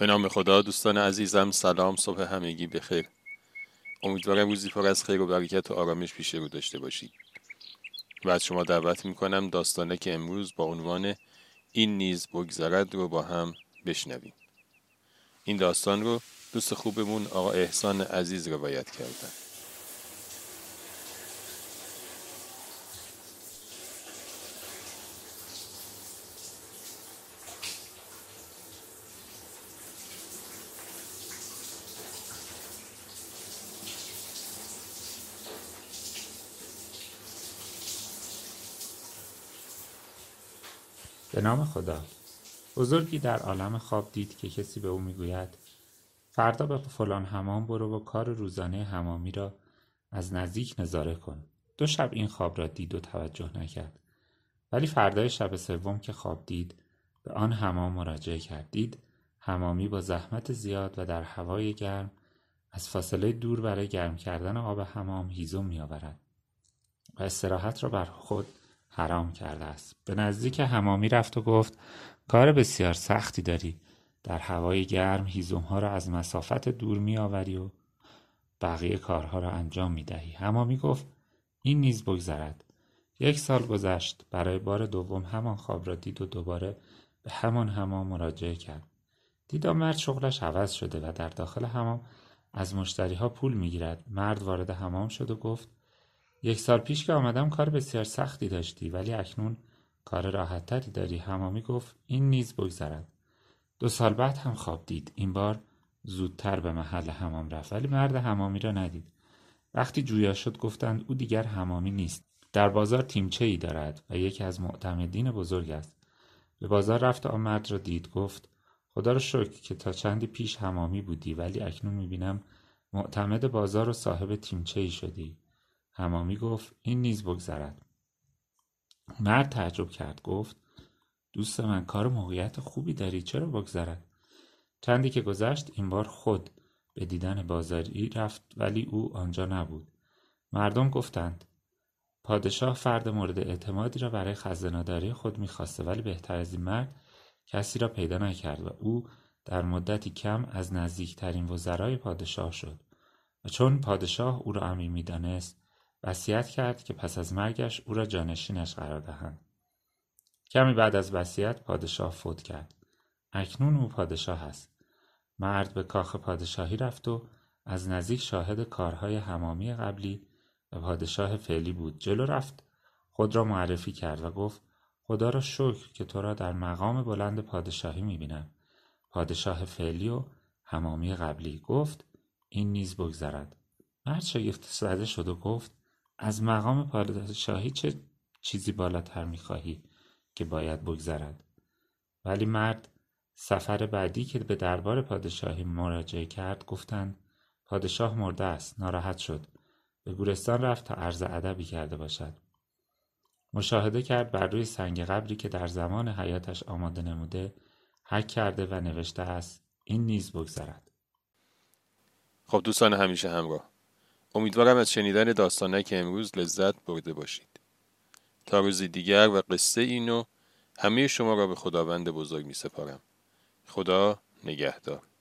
به نام خدا. دوستان عزیزم سلام، صبح همگی بخیر. امیدوارم روزی پر از خیر و برکت و آرامش پیش رو داشته باشید و از شما دعوت میکنم داستانه که امروز با عنوان این نیز بگذرد رو با هم بشنویم. این داستان رو دوست خوبمون آقا احسان عزیز روایت کردن. به نام خدا. بزرگی در عالم خواب دید که کسی به او میگوید فردا به فلان حمام برو و کار روزانه حمامی را از نزدیک نظاره کن. دو شب این خواب را دید و توجه نکرد، ولی فردای شب سوم که خواب دید به آن حمام مراجعه کردید. حمامی با زحمت زیاد و در هوای گرم از فاصله دور برای گرم کردن آب حمام هیزم میآورد و استراحت را بر خود حرام کرده است. به نزدیک حمامی رفت و گفت کار بسیار سختی داری، در هوای گرم هیزم ها را از مسافت دور می آوری و بقیه کارها را انجام می دهی. حمامی گفت این نیز بگذرد. یک سال گذشت، برای بار دوم همان خواب را دید و دوباره به همان حمام مراجعه کرد. دید مرد شغلش عوض شده و در داخل حمام از مشتری ها پول می گیرد. مرد وارد حمام شد و گفت یک سال پیش که آمدم کار بسیار سختی داشتی، ولی اکنون کار راحت تری داری. حمامی گفت این نیز بگذرد. دو سال بعد هم خواب دید. این بار زودتر به محل حمام رفت، ولی مرد حمامی را ندید. وقتی جویا شد گفتند او دیگر حمامی نیست، در بازار تیمچه‌ای دارد و یکی از معتمدین بزرگ است. به بازار رفت و آن مرد را دید. گفت خدا را شکر که تا چندی پیش حمامی بودی، ولی اکنون می‌بینم معتمد بازار و صاحب تیمچه‌ای شدی. حمامی گفت این نیز بگذرد. مرد تعجب کرد، گفت دوست من کار موقعیت خوبی داری، چرا بگذرد؟ چندی که گذشت این بار خود به دیدن بازاری رفت، ولی او آنجا نبود. مردم گفتند پادشاه فرد مورد اعتمادی را برای خزانه‌داری خود می‌خواسته، ولی بهتر از این مرد کسی را پیدا نکرد و او در مدتی کم از نزدیکترین وزرای پادشاه شد و چون پادشاه او را امیر می‌دانست وصیت کرد که پس از مرگش او را جانشینش قرار دهند. کمی بعد از وصیت پادشاه فوت کرد. اکنون او پادشاه است. مرد به کاخ پادشاهی رفت و از نزدیک شاهد کارهای حمامی قبلی و پادشاه فعلی بود. جلو رفت، خود را معرفی کرد و گفت خدا را شکر که تو را در مقام بلند پادشاهی می‌بینم. پادشاه فعلی و حمامی قبلی. گفت این نیز بگذرد. مرد شگفت زده شد و گفت از مقام پادشاهی چه چیزی بالاتر می‌خواهی که باید بگذرد؟ ولی مرد سفر بعدی که به دربار پادشاهی مراجعه کرد گفتند پادشاه مرده است. ناراحت شد، به گورستان رفت تا عرض ادبی کرده باشد. مشاهده کرد بر روی سنگ قبری که در زمان حیاتش آماده نموده حک کرده و نوشته است این نیز بگذرد. خب دوستان همیشه همراه، امیدوارم از شنیدن داستانه که امروز لذت برده باشید. تا روزی دیگر و قصه اینو همه شما را به خداوند بزرگ می سپارم. خدا نگهدار.